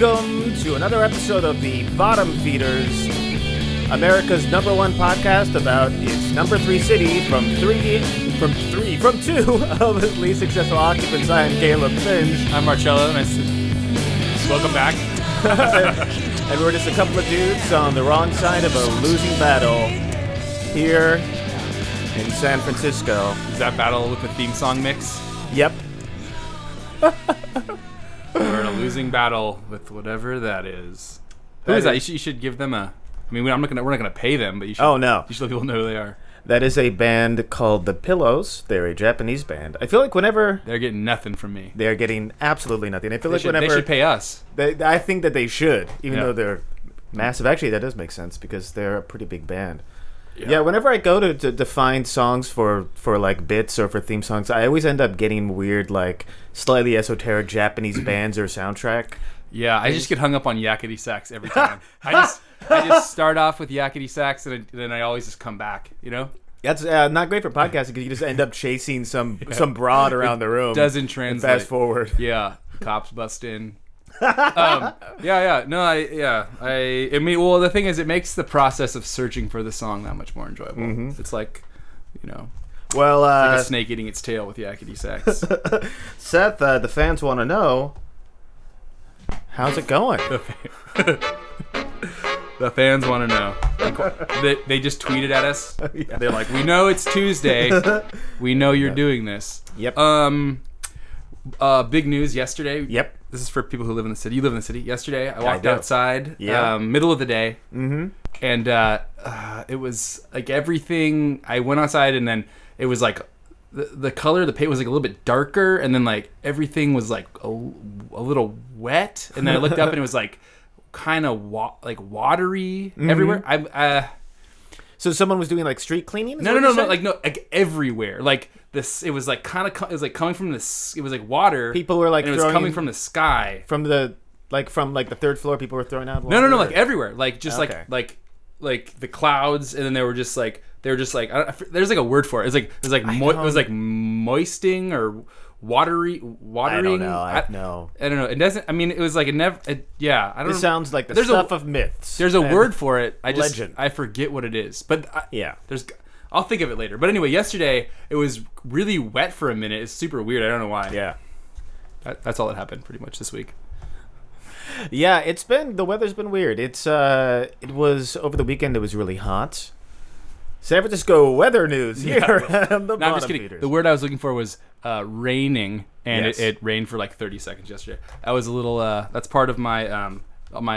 Welcome to another episode of The Bottom Feeders, America's number one podcast about its number three city from two of its least successful occupants. I am Caleb Finch. I'm Marcello. Nice to... Welcome back. And we're just a couple of dudes on the wrong side of a losing battle here in San Francisco. Is that battle with the theme song mix? Yep. We're in a losing battle with whatever that is. Who is that? You should give them a... I mean, we're not gonna pay them, but you should. Oh no! You should let people know who they are. That is a band called The Pillows. They're a Japanese band. I feel like whenever they're getting nothing from me, they're getting absolutely nothing. I feel like whenever they should pay us, I think that they should, even though they're massive. Actually, that does make sense because they're a pretty big band. Yeah, whenever I go to find songs for like bits or for theme songs, I always end up getting weird, like slightly esoteric Japanese bands or soundtrack. Yeah, I just get hung up on Yakety Sax every time. I just start off with Yakety Sax, and then I always just come back, you know? That's not great for podcasting because you just end up chasing some broad around the room. Doesn't translate. Fast forward. Yeah, cops bust in. I mean, the thing is, it makes the process of searching for the song that much more enjoyable. Mm-hmm. It's like, you know... Well, it's like a snake eating its tail with Yakety Sax. Seth, the fans want to know... How's it going? The fans want to know. Like, they just tweeted at us. Yeah. They're like, we know it's Tuesday. We know you're doing this. Yep. Big news yesterday. Yep. This is for people who live in the city. You live in the city. Yesterday, I walked outside. Yeah. Middle of the day. Mm-hmm. And it was like everything. I went outside and then it was like... The color of the paint was like a little bit darker, and then like everything was like a little wet, and then I looked up and it was like kind of watery mm-hmm. everywhere. So someone was doing like street cleaning. No, everywhere. Like this, it was like coming from this. It was like water. People were like, and it was coming from the sky, from the third floor. People were throwing out water. No, like everywhere. Like just okay. like the clouds, and then they were just like. They were just like, there's like a word for it. It was like moisting or watering. I don't know. I don't know. It doesn't. I mean, it was like it never. I don't know. It sounds like the stuff of myths. There's a word for it. Legend. I forget what it is. But I'll think of it later. But anyway, yesterday it was really wet for a minute. It's super weird. I don't know why. Yeah. That's all that happened pretty much this week. Yeah, the weather's been weird. It was over the weekend. It was really hot. San Francisco weather news here. Yeah. I'm just kidding. Feeders. The word I was looking for was raining, and it rained for like 30 seconds yesterday. I was a little. That's part of my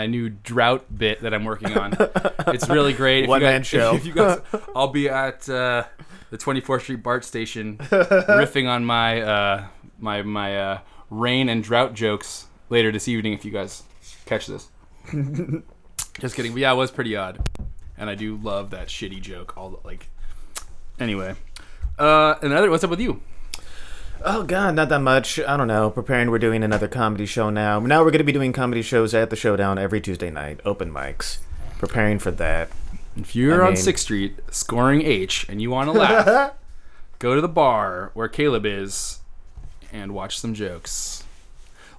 new drought bit that I'm working on. It's really great. One man show. I'll be at the 24th Street BART station, riffing on my rain and drought jokes later this evening. If you guys catch this, just kidding. But yeah, it was pretty odd. And I do love that shitty joke. Anyway. What's up with you? Oh, God, not that much. I don't know. Preparing. We're doing another comedy show now. Now we're going to be doing comedy shows at the Showdown every Tuesday night. Open mics. Preparing for that. If you're on 6th Street, scoring H, and you want to laugh, go to the bar where Caleb is and watch some jokes.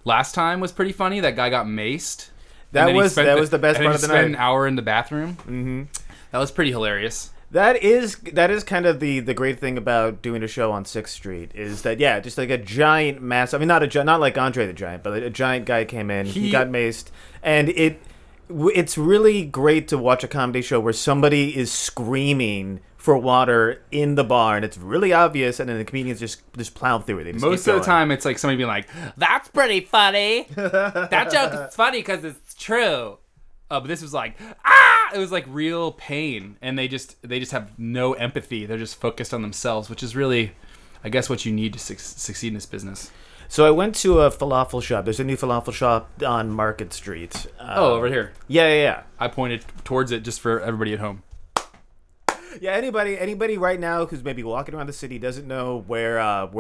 Last time was pretty funny. That guy got maced. That was the best part of the night. Spent an hour in the bathroom. Mm-hmm. That was pretty hilarious. That is kind of the great thing about doing a show on 6th Street is that just like a giant mass. I mean, not like Andre the Giant, but like a giant guy came in. He got maced, and it's really great to watch a comedy show where somebody is screaming for water in the bar, and it's really obvious, and then the comedians just plow through it. Most of the time, it's like somebody being like, that's pretty funny. That joke is funny because it's true. But this was like, it was like real pain, and they just have no empathy. They're just focused on themselves, which is really, I guess, what you need to succeed in this business. So I went to a falafel shop. There's a new falafel shop on Market Street. Over here. Yeah. I pointed towards it just for everybody at home. Yeah, anybody right now who's maybe walking around the city doesn't know where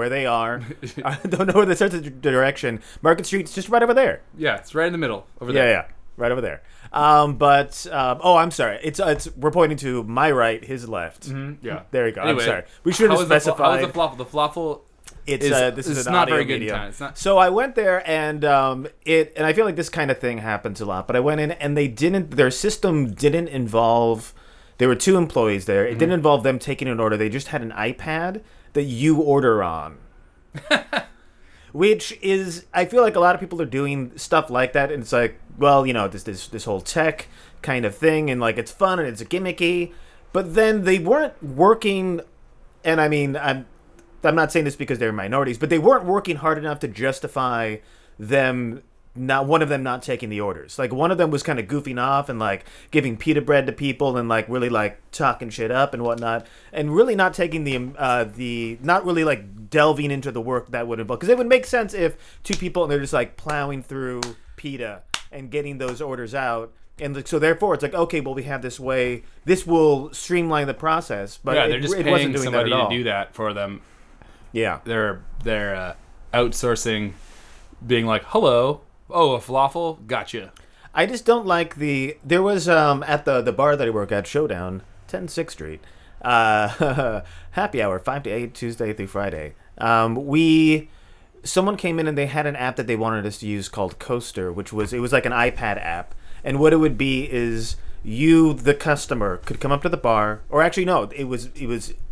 they are. I don't know where the sense of direction. Market Street's just right over there. Yeah, it's right in the middle over there. Yeah, right over there. I'm sorry. It's we're pointing to my right, his left. Mm-hmm. Yeah, there you go. Anyway, I'm sorry. We should have specified. How was the falafel? The falafel This is an audio medium. So I went there and I feel like this kind of thing happens a lot. But I went in and their system didn't involve. There were two employees there. It didn't involve them taking an order. They just had an iPad that you order on. Which is, I feel like a lot of people are doing stuff like that, and it's like, well, you know, this whole tech kind of thing, and like it's fun and it's gimmicky, but then they weren't working, and I mean, I'm not saying this because they're minorities, but they weren't working hard enough to justify them. Not one of them not taking the orders. Like one of them was kind of goofing off and like giving pita bread to people and like really like talking shit up and whatnot, and really not taking the not really like delving into the work that would involve, because it would make sense if two people and they're just like plowing through pita and getting those orders out, and so therefore it's like, okay, well, we have this way, this will streamline the process, but yeah, they're just paying wasn't doing somebody to do that for them. Yeah, they're outsourcing, being like, hello. Oh, a falafel? Gotcha. I just don't like there was at the bar that I work at, Showdown, 10 6th Street, happy hour, 5 to 8, Tuesday through Friday. Someone came in and they had an app that they wanted us to use called Coaster, it was like an iPad app. And what it would be is you, the customer, could come up to the bar, or actually no, it was because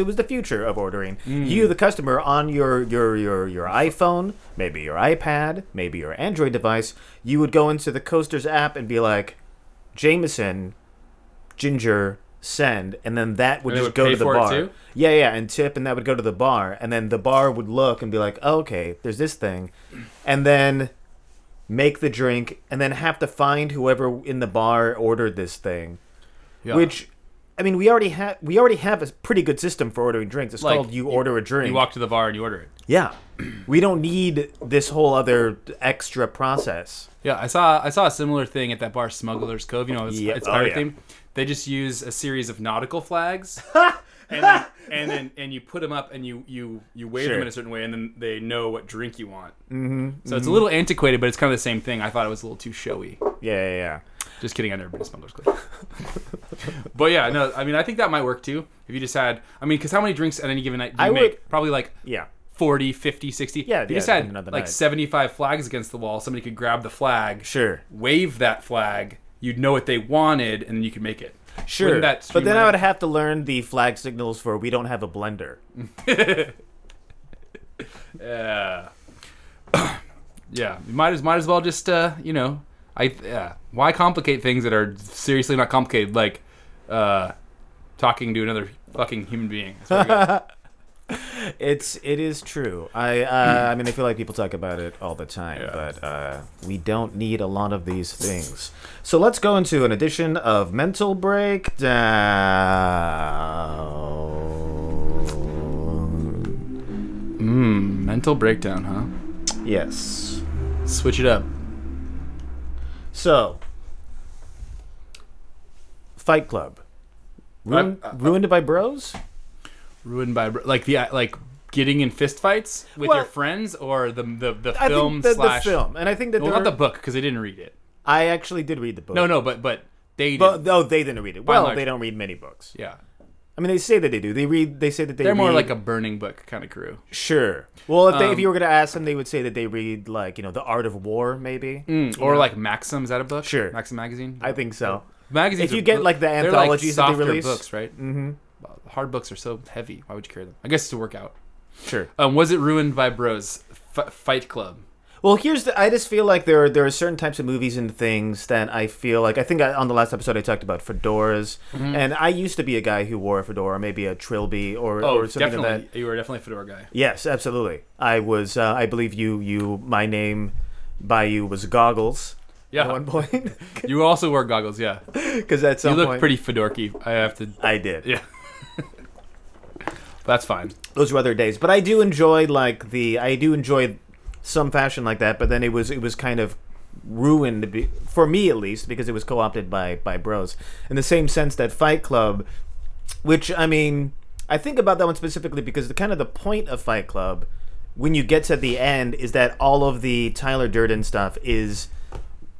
it was the future of ordering. You, the customer, on your iPhone, maybe your iPad, maybe your Android device, you would go into the Coasters app and be like, Jameson, ginger, send, and then that would just go to the bar. Yeah, and tip, and that would go to the bar, and then the bar would look and be like, oh, okay, there's this thing, and then make the drink, and then have to find whoever in the bar ordered this thing. Yeah. Which, I mean, we already have a pretty good system for ordering drinks. It's like called you order a drink. You walk to the bar and you order it. Yeah. We don't need this whole other extra process. Yeah, I saw a similar thing at that bar, Smuggler's Cove. You know, it's pirate themed. They just use a series of nautical flags. And then you put them up and you wave them in a certain way, and then they know what drink you want. So it's a little antiquated, but it's kind of the same thing. I thought it was a little too showy. Yeah. Just kidding. I've never been to Smuggler's Cove. But yeah, no. I mean, I think that might work too. If you just had, I mean, because how many drinks at any given night do you make? Probably like 40, 50, 60. Yeah. If you just had like 75 flags against the wall, somebody could grab the flag, wave that flag. You'd know what they wanted, and then you could make it. Sure, but then I would have to learn the flag signals for we don't have a blender. Yeah. You might as well just you know, why complicate things that are seriously not complicated, like talking to another fucking human being. It is true. I mean, I feel like people talk about it all the time, but we don't need a lot of these things. So let's go into an edition of Mental Breakdown. Mental Breakdown, huh? Yes. Switch it up. So, Fight Club. Ruined by bros? Ruined by like getting in fist fights with your friends, or the film slash the film, and I think that not the book, because I didn't read it. I actually did read the book. No, but they didn't. No, they didn't read it. Well, they don't read many books. Yeah, I mean they say that they do. They say that they're more like a burning book kind of crew. Sure. Well, if you were going to ask them, they would say that they read like, you know, The Art of War maybe, or like Maxim. Is that a book? Sure, Maxim magazine. I think so. Magazines. If you get like the anthologies that they release, books, right? Mm-hmm. Hard books are so heavy. Why would you carry them? I guess to work out. Sure. Was it ruined by bros? Fight Club. Well, I just feel like there are certain types of movies and things that I feel like. I think on the last episode I talked about fedoras, and I used to be a guy who wore a fedora, maybe a trilby or something definitely. Like that. You were definitely a fedora guy. Yes, absolutely. I was. I believe my name by you was Goggles. Yeah. At one point. You also wore goggles, yeah. Because at some point you looked pretty fedorky. I did. Yeah. That's fine. Those were other days, but I do enjoy some fashion like that. But then it was kind of ruined for me, at least, because it was co-opted by bros. In the same sense that Fight Club, which I mean, I think about that one specifically because the point of Fight Club, when you get to the end, is that all of the Tyler Durden stuff is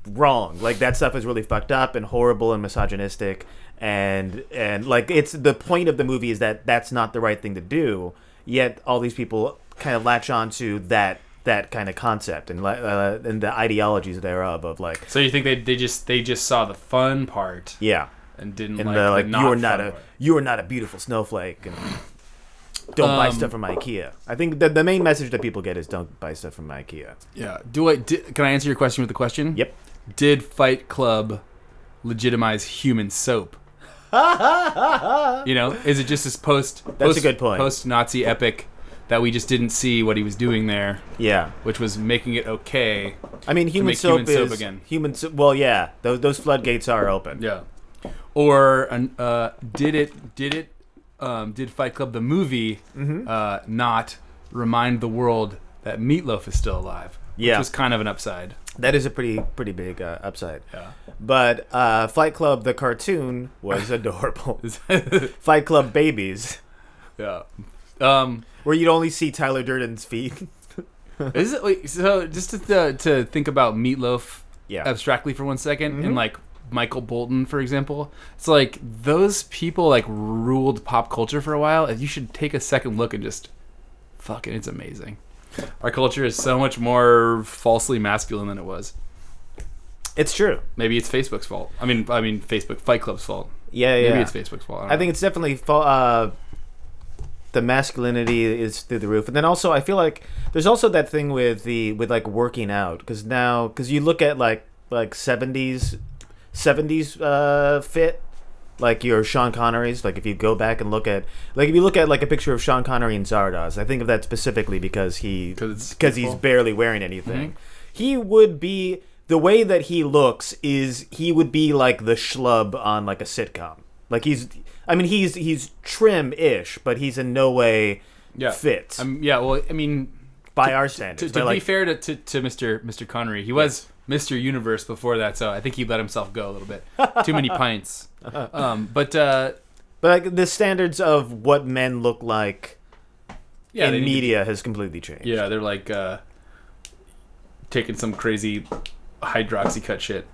wrong. Like that stuff is really fucked up and horrible and misogynistic. And like it's the point of the movie is that that's not the right thing to do. Yet all these people kind of latch on to that kind of concept and the ideologies thereof of like. So you think they just saw the fun part? Yeah. And didn't and like the you are not a beautiful snowflake and don't buy stuff from IKEA. I think the main message that people get is don't buy stuff from IKEA. Yeah. Can I answer your question with a question? Yep. Did Fight Club legitimize human soap? You know, is it just this post-Nazi epic that we just didn't see what he was doing there? Yeah, which was making it okay. I mean, human soap again. Well, yeah, those floodgates are open. Yeah. Or did Fight Club the movie not remind the world that Meatloaf is still alive? Yeah, which was kind of an upside. That is a pretty big upside. Yeah. But Fight Club the cartoon was adorable. Fight Club Babies. Yeah. Where you'd only see Tyler Durden's feet. Is it like, so just to think about Meatloaf abstractly for 1 second and like Michael Bolton, for example, it's like those people like ruled pop culture for a while, and you should take a second look and just fucking it's amazing. Our culture is so much more falsely masculine than it was. It's true. Maybe it's Facebook's fault. I mean, Fight Club's fault. Yeah. Maybe it's Facebook's fault. I think it's definitely the masculinity is through the roof, and then also I feel like there's also that thing with like working out because you look at like 70s fit. Like your Sean Connery's, like if you go back and look at, like if you look at like a picture of Sean Connery and Zardoz, I think of that specifically because he's barely wearing anything. Mm-hmm. He would be, the way that he looks is he would be like the schlub on like a sitcom. Like he's trim-ish, but he's in no way fit. By our standards. To be like, fair to Mr. Connery, he was Mr. Universe before that, so I think he let himself go a little bit. Too many pints. But like the standards of what men look like in media has completely changed. Yeah, they're like taking some crazy hydroxy cut shit.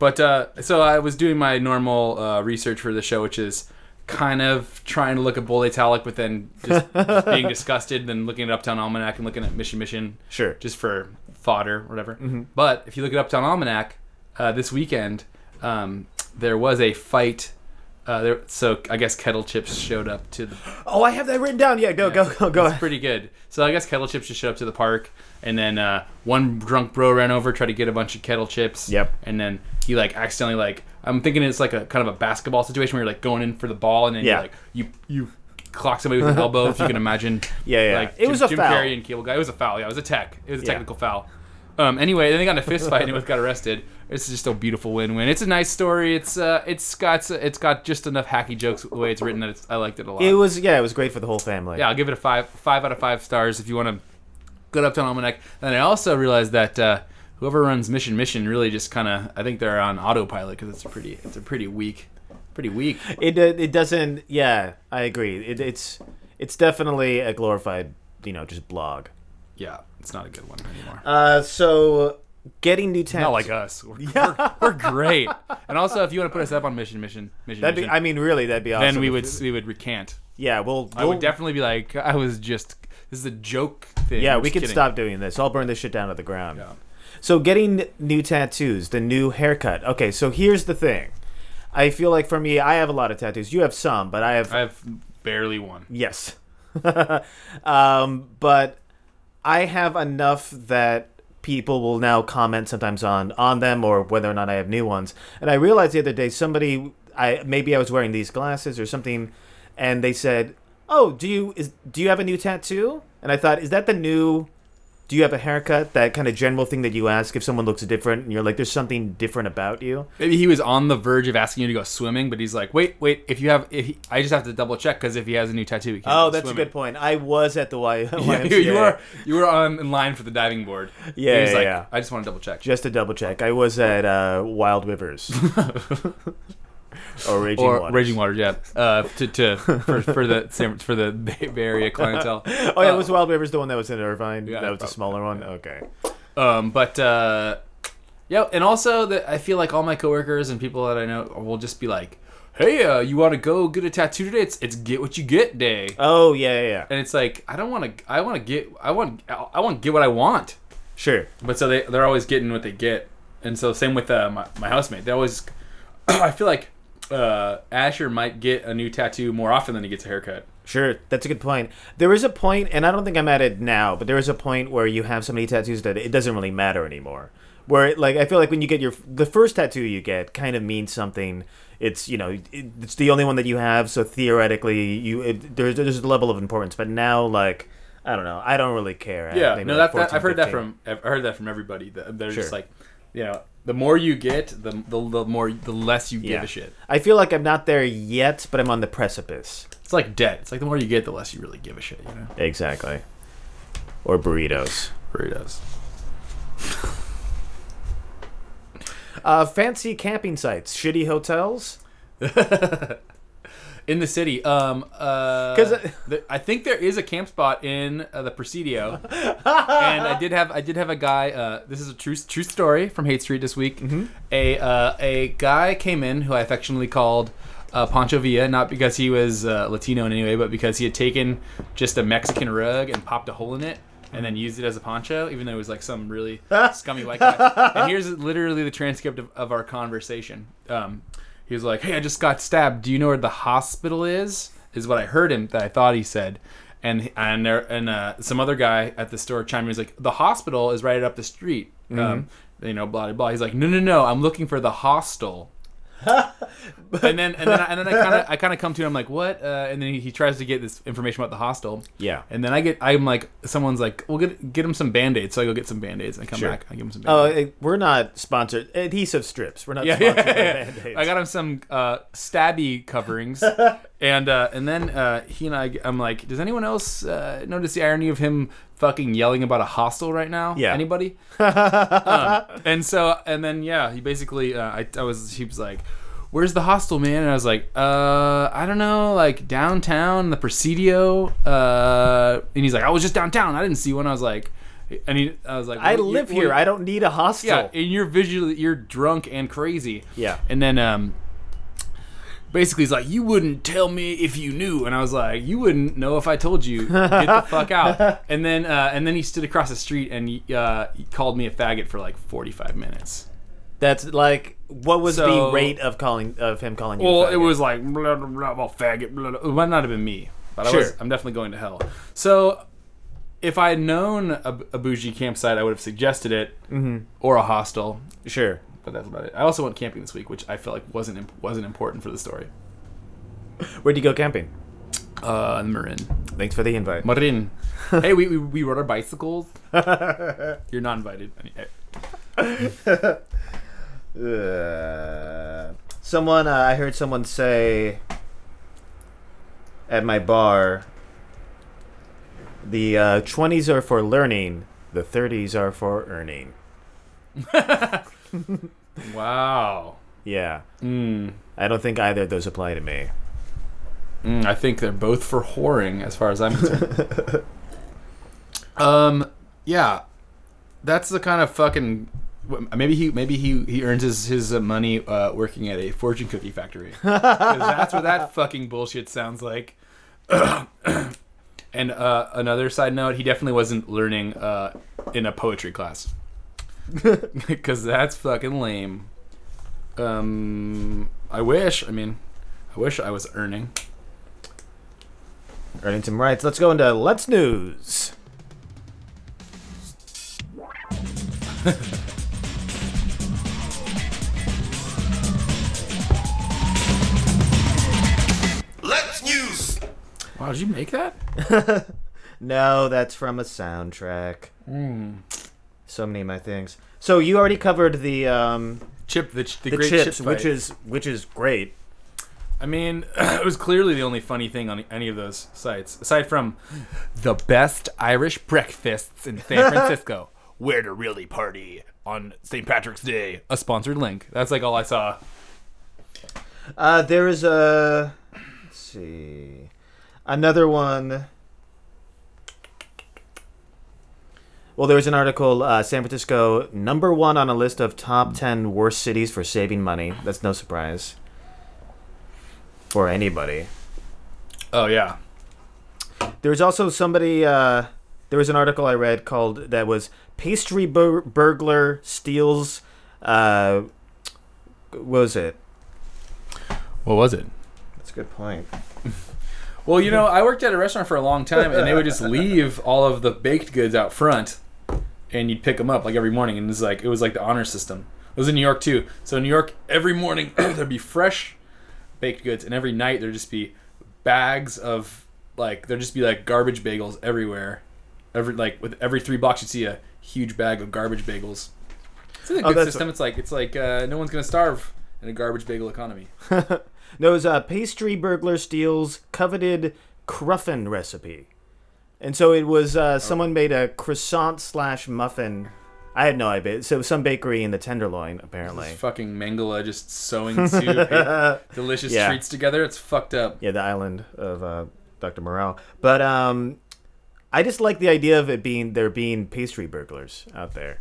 But so I was doing my normal research for the show, which is kind of trying to look at Bold Italic, but then just being disgusted, then looking at Uptown Almanac and looking at Mission. Sure. Just for fodder or whatever. Mm-hmm. But if you look at Uptown Almanac this weekend, there was a fight. So I guess Kettle Chips showed up to the... Oh, I have that written down. Yeah, go. It's pretty good. So I guess Kettle Chips just showed up to the park, and then one drunk bro ran over, tried to get a bunch of Kettle Chips. Yep. And then he like accidentally like... I'm thinking it's like a kind of a basketball situation where you're like going in for the ball, and then you clock somebody with an elbow, if you can imagine. Yeah. Like, it was a Jim foul. Jim Carrey and Cable Guy. It was a foul. Yeah, it was a tech. It was a technical foul. Anyway, then they got in a fist fight and both got arrested. It's just a beautiful win-win. It's a nice story. It's got just enough hacky jokes the way it's written that I liked it a lot. It was great for the whole family. Yeah, I'll give it a 5 out of 5 stars if you want to go to Uptown Almanac. And I also realized that whoever runs Mission really just kind of, I think they're on autopilot because it's pretty weak. It doesn't. Yeah, I agree. It's definitely a glorified just blog. Yeah, it's not a good one anymore. So getting new talent. Not like us. We're great. And also, if you want to put us up on Mission, that'd be. Mission, I mean, really, that'd be awesome. Then we would recant. Yeah, I would definitely be like, I was just. This is a joke thing. Yeah, we could stop doing this. I'll burn this shit down to the ground. Yeah. So getting new tattoos, the new haircut. Okay, so here's the thing. I feel like for me, I have a lot of tattoos. You have some, but I have barely one. Yes. But I have enough that people will now comment sometimes on them or whether or not I have new ones. And I realized the other day somebody, maybe I was wearing these glasses or something, and they said, "Oh, do you have a new tattoo?" And I thought, is that the new? Do you have a haircut? That kind of general thing that you ask if someone looks different, and you're like, "There's something different about you." Maybe he was on the verge of asking you to go swimming, but he's like, "Wait, I just have to double check because if he has a new tattoo, he can't go that's swimming." A good point. I was at the YMCA. You were in line for the diving board. Yeah, he's like, yeah. I just want to double check. Just to double check, I was at Wild Rivers or Raging Waters. Raging Waters, yeah. For the Bay Area clientele. Oh yeah, was Wild Rivers the one that was in Irvine? Yeah, that was a smaller one. Okay. And also I feel like all my coworkers and people that I know will just be like, hey, you want to go get a tattoo today? It's get what you get day. Oh, yeah, yeah. And it's like, I don't want to, I want to get what I want. Sure. But so they're always getting what they get. And so same with my housemate. They always, I feel like Asher might get a new tattoo more often than he gets a haircut. Sure, that's a good point. There is a point, and I don't think I'm at it now, but there is a point where you have so many tattoos that it doesn't really matter anymore. Where, like, I feel like when you get the first tattoo you get kind of means something. It's, you know, it's the only one that you have, so theoretically, there's a level of importance. But now, like, I don't know, I don't really care. Yeah, no, like I've heard that from everybody. They're sure. Just like, you know, the more you get, the less you give a shit. I feel like I'm not there yet, but I'm on the precipice. It's like debt. It's like the more you get, the less you really give a shit. You know. Exactly. Or burritos. Burritos. Fancy camping sites, shitty hotels in the city. Because I think there is a camp spot in the Presidio, and I did have a guy. This is a true story from Hate Street this week. Mm-hmm. A guy came in who I affectionately called Pancho Villa, not because he was Latino in any way, but because he had taken just a Mexican rug and popped a hole in it. And then used it as a poncho, even though it was like some really scummy white guy. And here's literally the transcript of our conversation. He was like, hey, I just got stabbed. Do you know where the hospital is? Is what I heard him, that I thought he said. And some other guy at the store chimed in. He's like, the hospital is right up the street. Mm-hmm. You know, blah, blah, blah. He's like, no, I'm looking for the hostel. and then I kind of come to him. I'm like, what? And then he tries to get this information about the hostel. Yeah. And then I'm like, someone's like, well, get him some Band-Aids. So I go get some Band-Aids. And I come back. I give him some Band-Aids. We're not sponsored. Adhesive strips. We're not sponsored by Band-Aids. I got him some stabby coverings. and then he and I'm like, does anyone else notice the irony of him fucking yelling about a hostel right now? Yeah. Anybody? And then he basically, he was like, where's the hostel, man? And I was like, I don't know, like downtown, the Presidio. And he's like, I was just downtown. I didn't see one. I was like, I live here. I don't need a hostel. Yeah. And you're drunk and crazy. Yeah. And then, basically, he's like, you wouldn't tell me if you knew. And I was like, you wouldn't know if I told you. Get the fuck out. And then he stood across the street and he called me a faggot for like 45 minutes. That's like, what was the rate of him calling you a faggot? Well, it was like, blah, blah, blah, blah, faggot, blah, blah. It might not have been me. But I'm definitely going to hell. So, if I had known a bougie campsite, I would have suggested it. Mm-hmm. Or a hostel. Sure. But that's about it. I also went camping this week, which I felt like wasn't important for the story. Where'd you go camping? In Marin. Thanks for the invite. Marin. Hey, we rode our bicycles. You're not invited. I heard someone say at my bar, the 20s are for learning, the 30s are for earning. Wow. Yeah. Mm. I don't think either of those apply to me. I think they're both for whoring, as far as I'm concerned. Yeah, that's the kind of fucking. Maybe he earns his money working at a fortune cookie factory. 'Cause that's what that fucking bullshit sounds like. And another side note, he definitely wasn't learning in a poetry class. Because that's fucking lame. I wish I was earning some rights. Let's go into Let's News. Let's News. Wow, did you make that? No, that's from a soundtrack. So many of my things. So you already covered the chips, which is great. I mean, it was clearly the only funny thing on any of those sites, aside from the best Irish breakfasts in San Francisco. Where to really party on St. Patrick's Day? A sponsored link. That's like all I saw. There is a. Let's see, another one. Well, there was an article, San Francisco, number one on a list of top 10 worst cities for saving money. That's no surprise. or anybody. Oh, yeah. There was also somebody, there was an article I read called, that was Pastry Burglar Steals, what was it? What was it? That's a good point. Well, you know, I worked at a restaurant for a long time, and they would just leave all of the baked goods out front, and you'd pick them up, like, every morning, and it was like the honor system. It was in New York, too. So in New York, every morning, there'd be fresh baked goods, and every night, there'd just be bags of, like, there'd just be, like, garbage bagels everywhere. With every 3 blocks, you'd see a huge bag of garbage bagels. It's a good system. It's like no one's going to starve in a garbage bagel economy. Those pastry burglar steals coveted Cruffin recipe. And so it was someone made a croissant/muffin. I had no idea. So it was some bakery in the Tenderloin, apparently. This fucking Mangala just sewing two delicious treats together. It's fucked up. Yeah, the island of Dr. Morale. But I just like the idea of it being there being pastry burglars out there.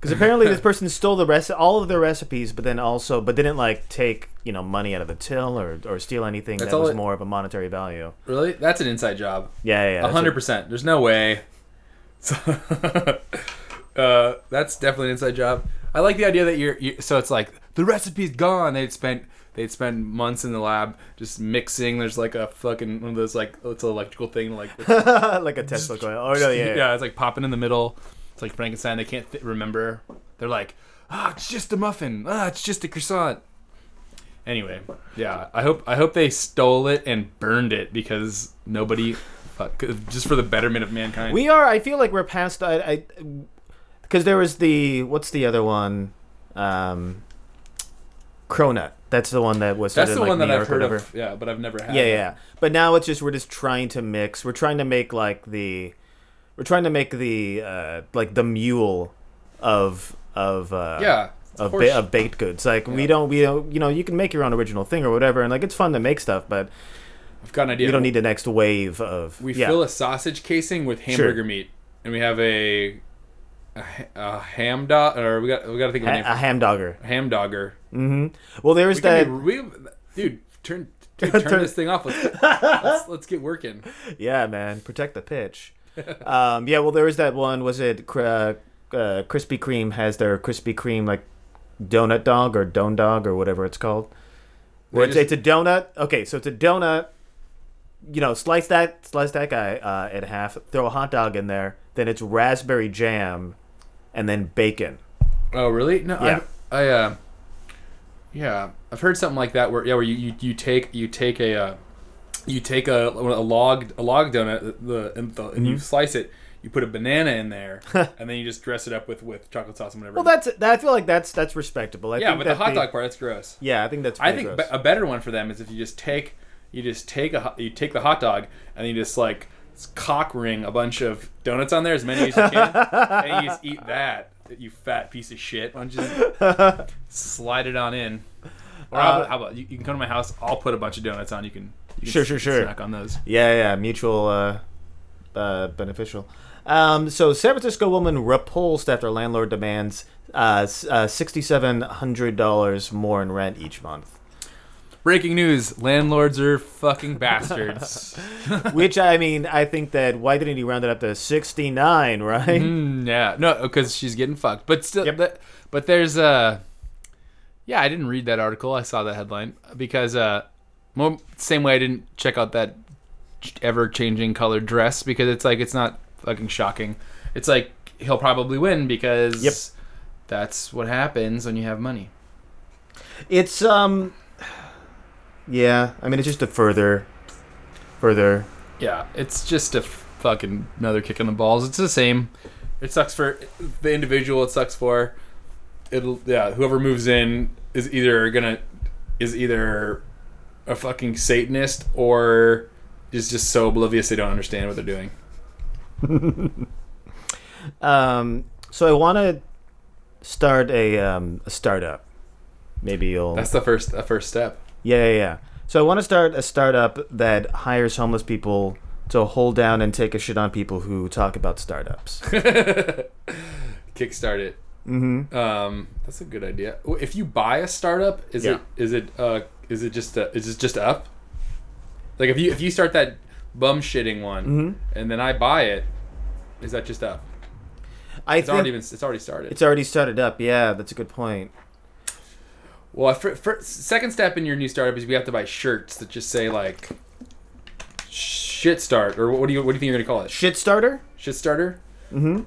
Because apparently this person stole all of their recipes, but didn't like take money out of the till or steal anything that was more of a monetary value. Really? That's an inside job. Yeah. 100%. There's no way. So, that's definitely an inside job. I like the idea that so it's like the recipe's gone. They'd spend months in the lab just mixing. There's like a fucking one of those it's an electrical thing like a Tesla coil. Oh no, yeah. Yeah, it's like popping in the middle. It's like Frankenstein. They can't remember. They're like, it's just a muffin. It's just a croissant. Anyway, yeah. I hope they stole it and burned it because nobody, just for the betterment of mankind. We are. I feel like we're past. Because there was what's the other one? Cronut. That's the one that was. That's the one that I've heard of. Yeah, but I've never had. Yeah. But now it's just we're just trying to mix. We're trying to make the mule of baked goods. Like we don't you can make your own original thing or whatever, and like it's fun to make stuff, but I've got an idea. We don't need the next wave of. We fill a sausage casing with hamburger meat, and we have a ham dog, or we got to think of a name. A ham dogger. Mm-hmm. Well, there's that. Turn this thing off. Let's get working. Yeah, man, protect the pitch. Yeah, well, there was that one. Was it Krispy Kreme has their Krispy Kreme like donut dog or don dog or whatever it's called? Where it's a donut. Okay, so it's a donut. Slice that guy in half. Throw a hot dog in there. Then it's raspberry jam, and then bacon. Oh, really? No, yeah. I've heard something like that where you take a log donut and you slice it. You put a banana in there, and then you just dress it up with chocolate sauce and whatever. Well, I feel like that's respectable. But the hot dog part, that's gross. Yeah, I think that's. I think a better one for them is if you take the hot dog and you just like cock ring a bunch of donuts on there, as many as you can, and you just eat that. You fat piece of shit. Why don't you just slide it on in? Or how about you can come to my house? I'll put a bunch of donuts on. You can sure. Snack on those. Yeah. Mutual beneficial. So, San Francisco woman repulsed after landlord demands $6,700 more in rent each month. Breaking news: landlords are fucking bastards. Which I think that why didn't he round it up to 69? Right? Yeah, no, because she's getting fucked. But still, yep. but there's yeah, I didn't read that article. I saw that headline because same way I didn't check out that ever-changing colored dress because it's like it's not fucking shocking. It's like he'll probably win because that's what happens when you have money. It's yeah, it's just a further. Yeah, it's just a fucking another kick in the balls. It's the same. It sucks for the individual. It sucks for it'll. Yeah, whoever moves in is either a fucking Satanist or is just so oblivious they don't understand what they're doing. So I want to start a startup. Maybe you'll. That's the first step. Yeah. So I want to start a startup that hires homeless people to hold down and take a shit on people who talk about startups. Kickstart it. Mm-hmm. That's a good idea. If you buy a startup, is it just up? Like if you start that bum shitting one, mm-hmm. and then I buy it, is that just up? It's already started. It's already started up. Yeah, that's a good point. Well, second step in your new startup is we have to buy shirts that just say like shit start, or what do you think you're gonna call it? Shit starter. Shit starter. Mm-hmm.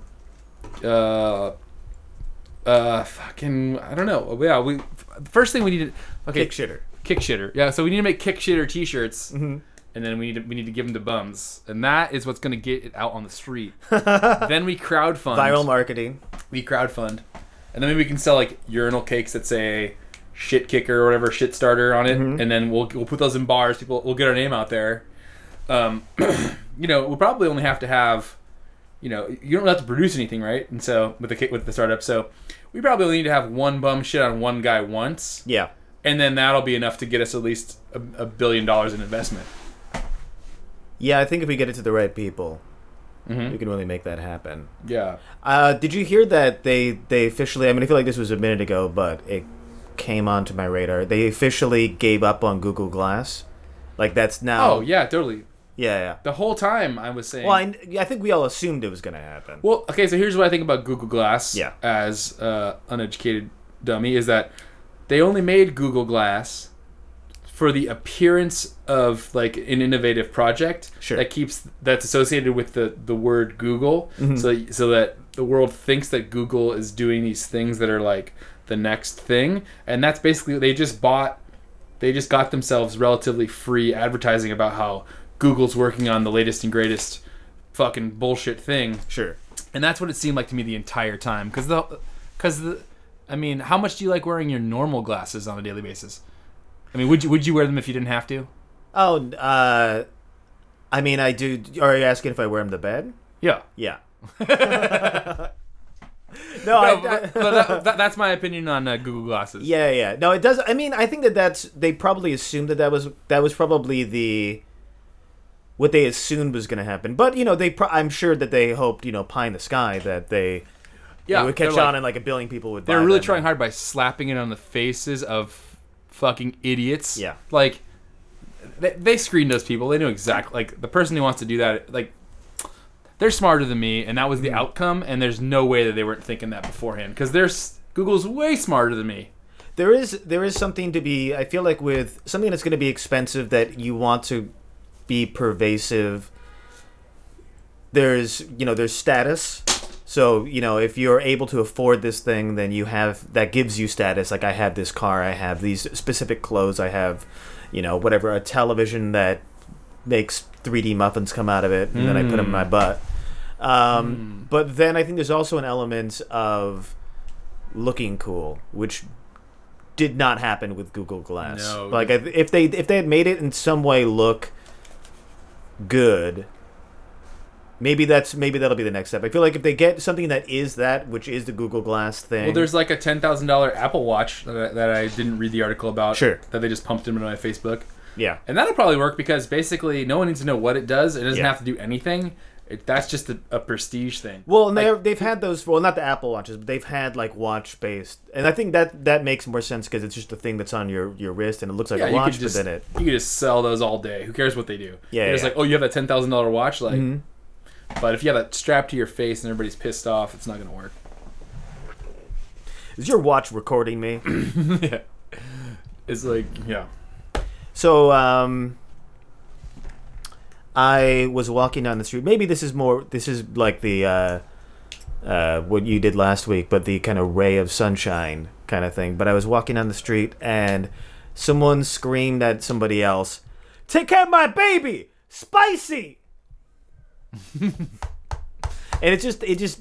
Fucking, I don't know. Yeah, first thing we need to... Okay. Kick shitter. Yeah, so we need to make kick shitter t-shirts, mm-hmm. and then we need to give them to bums. And that is what's going to get it out on the street. Then we crowdfund. Viral marketing. We crowdfund. And then maybe we can sell, like, urinal cakes that say shit kicker or whatever, shit starter on it, mm-hmm. and then we'll put those in bars. We'll get our name out there. We'll probably only have to have... you don't have to produce anything, right? And so with the startup, so we probably only need to have one bum shit on one guy once. Yeah, and then that'll be enough to get us at least $1 billion in investment. Yeah, I think if we get it to the right people, mm-hmm. we can really make that happen. Yeah. Did you hear that they officially? I mean, I feel like this was a minute ago, but it came onto my radar. They officially gave up on Google Glass. Like that's now. Oh yeah, totally. Yeah. The whole time I was saying... Well, I think we all assumed it was going to happen. Well, okay, so here's what I think about Google Glass as uneducated dummy, is that they only made Google Glass for the appearance of, like, an innovative project that's associated with the word Google, mm-hmm. so that the world thinks that Google is doing these things that are, like, the next thing. And that's basically... They just got themselves relatively free advertising about how... Google's working on the latest and greatest fucking bullshit thing. Sure. And that's what it seemed like to me the entire time. Because how much do you like wearing your normal glasses on a daily basis? I mean, would you wear them if you didn't have to? Oh, I mean, I do. Are you asking if I wear them to bed? Yeah. Yeah. That's my opinion on Google Glasses. Yeah. No, it does. I mean, I think that's... They probably assumed that was probably the... what they assumed was going to happen. But, I'm sure that they hoped, pie in the sky, that they would catch on and, like, 1 billion people would buy them. They're really trying hard by slapping it on the faces of fucking idiots. Yeah. Like, they screened those people. They knew exactly, like, the person who wants to do that, like, they're smarter than me, and that was the outcome, and there's no way that they weren't thinking that beforehand, because Google's way smarter than me. There is something to be, I feel like, with something that's going to be expensive that you want to be pervasive. There's status. So, if you're able to afford this thing, then that gives you status. Like, I have this car, I have these specific clothes, I have, whatever, a television that makes 3D muffins come out of it, and then I put them in my butt. But then I think there's also an element of looking cool, which did not happen with Google Glass. No. Like, if they had made it in some way look good, maybe that'll be the next step. I feel like if they get something that is that, which is the Google Glass thing. Well, there's like a $10,000 Apple Watch that I didn't read the article about. Sure. That they just pumped into my Facebook. Yeah. And that'll probably work because basically no one needs to know what it does. It doesn't have to do anything. That's just a prestige thing. Well, and like, they've had those. Well, not the Apple Watches, but they've had like watch based, and I think that makes more sense because it's just a thing that's on your wrist and it looks like a watch. You could just sell those all day. Who cares what they do? Yeah. It's like, oh, you have that $10,000 watch, like. Mm-hmm. But if you have that strapped to your face and everybody's pissed off, it's not gonna work. Is your watch recording me? Yeah. It's like So I was walking down the street. Maybe this is like the what you did last week, but the kind of ray of sunshine kind of thing. But I was walking down the street and someone screamed at somebody else, "Take care of my baby! Spicy!" And it's just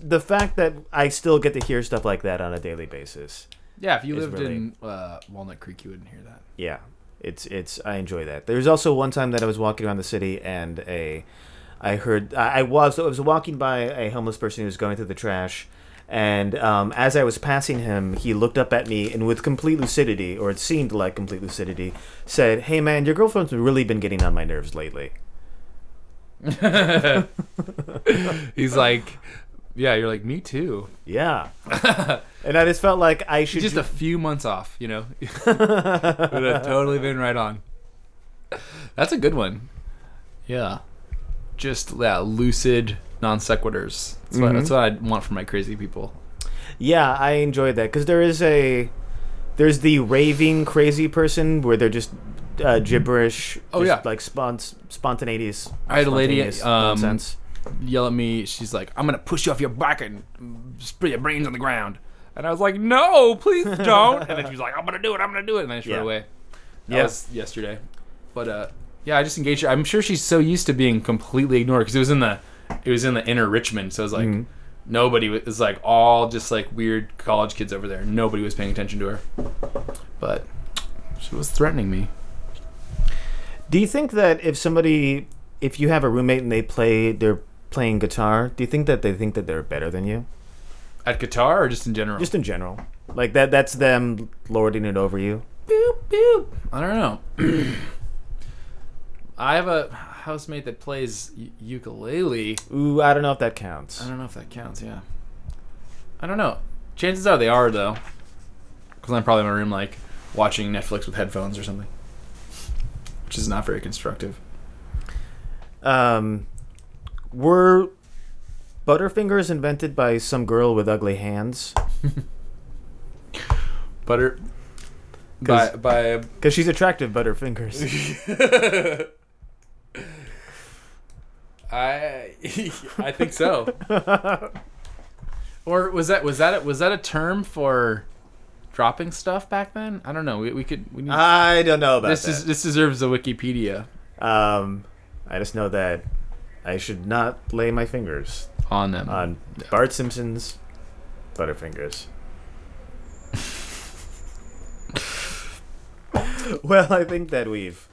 the fact that I still get to hear stuff like that on a daily basis. Yeah, if you lived in Walnut Creek, you wouldn't hear that. Yeah. I enjoy that. There's also one time that I was walking around the city and I was walking by a homeless person who was going through the trash, and as I was passing him, he looked up at me and with complete lucidity, or it seemed like complete lucidity, said, "Hey man, your girlfriend's really been getting on my nerves lately." He's like, Yeah, you're like, me too. Yeah. And I just felt like I should... Just a few months off, you know? Would have totally been right on. That's a good one. Yeah. Just that lucid non sequiturs. That's what I want from my crazy people. Yeah, I enjoyed that. Because there's the raving crazy person where they're just... gibberish. Oh, just, yeah. Like spontaneities. I had a lady yell at me. She's like, I'm going to push you off your back and spit your brains on the ground. And I was like, no, please don't. And then she's like, I'm going to do it. And then she ran away. That was yesterday. But I just engaged her. I'm sure she's so used to being completely ignored because it was in the inner Richmond. So it was like nobody was like all just like weird college kids over there. Nobody was paying attention to her. But she was threatening me. Do you think that if you have a roommate and they're playing guitar, do you think that they think that they're better than you? At guitar or just in general? Just in general. Like that's them lording it over you. Boop, boop. I don't know. I have a housemate that plays ukulele. Ooh, I don't know if that counts. Yeah. I don't know. Chances are they are, though. Because I'm probably in my room, like, watching Netflix with headphones or something. Which is not very constructive. Were Butterfingers invented by some girl with ugly hands? Because she's attractive, Butterfingers. I think so. Or was that a term for dropping stuff back then? I don't know. We need. I don't know about this. This deserves a Wikipedia. I just know that I should not lay my fingers on them. On Bart Simpson's Butterfingers. Well, I think that we've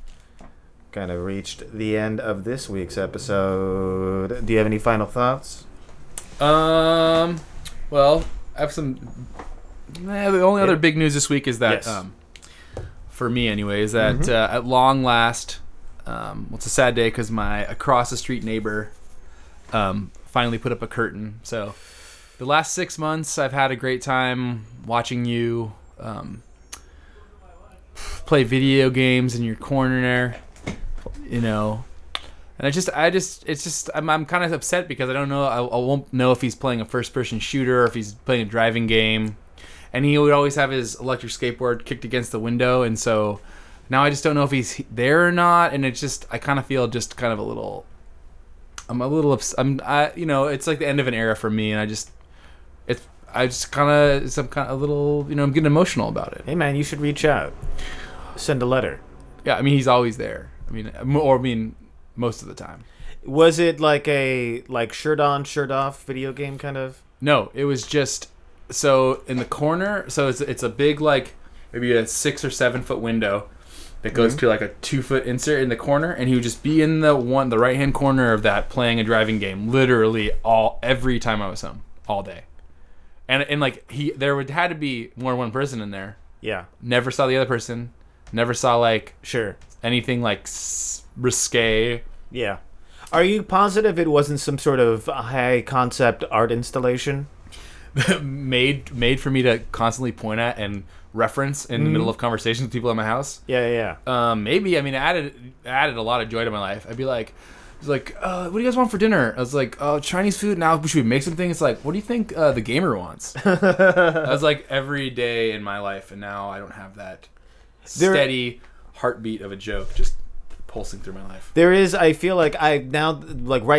kind of reached the end of this week's episode. Do you have any final thoughts? Well, I have some. The only other big news this week is that, for me anyway, is that at long last, it's a sad day because my across-the-street neighbor finally put up a curtain. So the last 6 months, I've had a great time watching you play video games in your corner there, you know. And I'm kind of upset because I don't know, I won't know if he's playing a first-person shooter or if he's playing a driving game. And he would always have his electric skateboard kicked against the window. And so now I just don't know if he's there or not. And it's just, I kind of feel just kind of a little, it's like the end of an era for me. And I'm getting emotional about it. Hey man, you should reach out, send a letter. Yeah. I mean, he's always there. I mean, most of the time. Was it like a, shirt on, shirt off video game kind of? No, it was just, so in the corner, so it's a big, like, maybe a 6 or 7 foot window that goes to like a 2 foot insert in the corner, and he would just be in the right hand corner of that playing a driving game literally every time I was home all day, and like there had to be more than one person in there. Yeah, never saw the other person, never saw like anything like risque. Yeah, are you positive it wasn't some sort of high concept art installation? made for me to constantly point at and reference in the middle of conversations with people at my house. Yeah. Maybe. I mean, it added a lot of joy to my life. I'd be like, what do you guys want for dinner? I was like, oh, Chinese food. Now should we make something? It's like, what do you think the gamer wants? I was like, every day in my life, and now I don't have that steady heartbeat of a joke just pulsing through my life. There is, I feel like right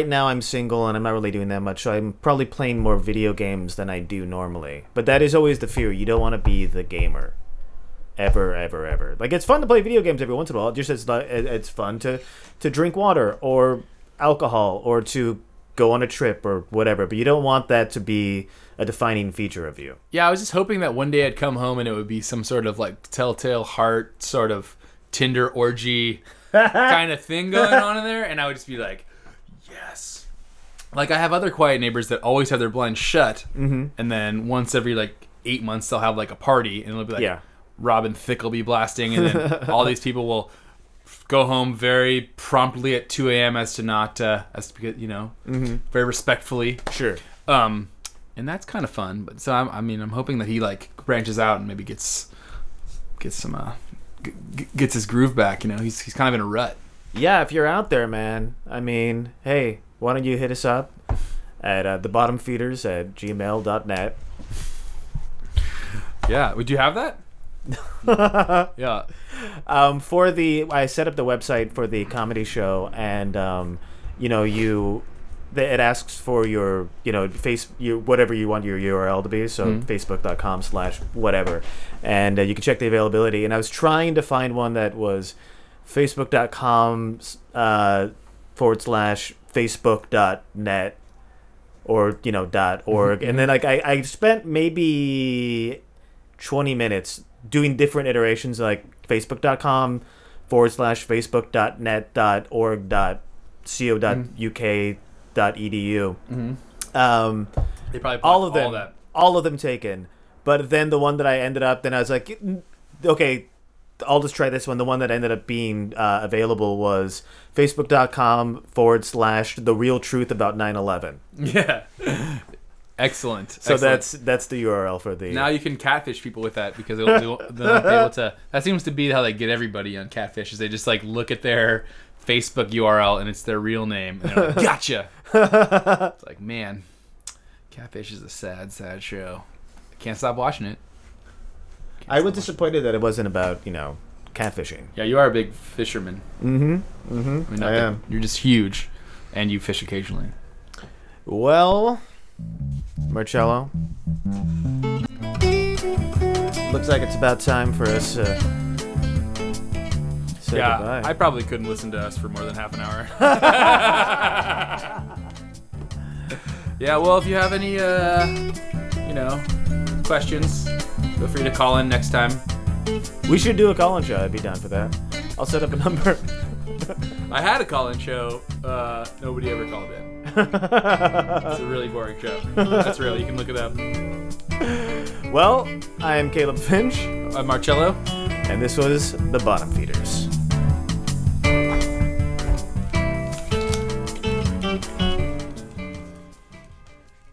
now I'm single and I'm not really doing that much, so I'm probably playing more video games than I do normally. But that is always the fear. You don't want to be the gamer. Ever, ever, ever. Like, it's fun to play video games every once in a while. Just it's fun to drink water or alcohol or to go on a trip or whatever. But you don't want that to be a defining feature of you. Yeah, I was just hoping that one day I'd come home and it would be some sort of, like, Telltale Heart sort of Tinder orgy kind of thing going on in there, and I would just be like, yes. Like, I have other quiet neighbors that always have their blinds shut, and then once every, like, 8 months, they'll have, like, a party, and it'll be like, Robin Thicke will be blasting, and then all these people will go home very promptly at 2 a.m. as to not, very respectfully. Sure. and that's kind of fun. But so I'm hoping that he like branches out and maybe gets his groove back. You know, he's kind of in a rut. Yeah, if you're out there, man. I mean, hey, why don't you hit us up at thebottomfeeders@gmail.net? Yeah, would you have that? Yeah. I set up the website for the comedy show, and it asks for your whatever you want your URL to be, so facebook.com/whatever, and you can check the availability. And I was trying to find one that was facebook.com/facebook.net or .org, and then like I spent maybe 20 minutes doing different iterations, like facebook.com/facebook.net.org.co.uk.edu. They probably all of them taken. But then the one that I ended up, then I was like, okay, I'll just try this one. The one that ended up being available was facebook.com/therealtruth about 9/11. Yeah. Excellent. So that's the URL for the... Now you can catfish people with that, because they'll be able to... That seems to be how they get everybody on Catfish, is they just like look at their Facebook URL and it's their real name. And they're like, gotcha! It's like, man, Catfish is a sad, sad show. I can't stop watching it. I was disappointed that it wasn't about, catfishing. Yeah, you are a big fisherman. Mm-hmm. Mm-hmm. I am. You're just huge, and you fish occasionally. Well... Marcello, looks like it's about time for us to say goodbye. I probably couldn't listen to us for more than half an hour. Yeah, well, if you have any questions, feel free to call in next time. We should do a call-in show. I'd be down for that. I'll set up a number. I had a call-in show. Nobody ever called in. It's a really boring show. That's real. You can look it up. Well, I am Caleb Finch. I'm Marcello. And this was The Bottom Feeders.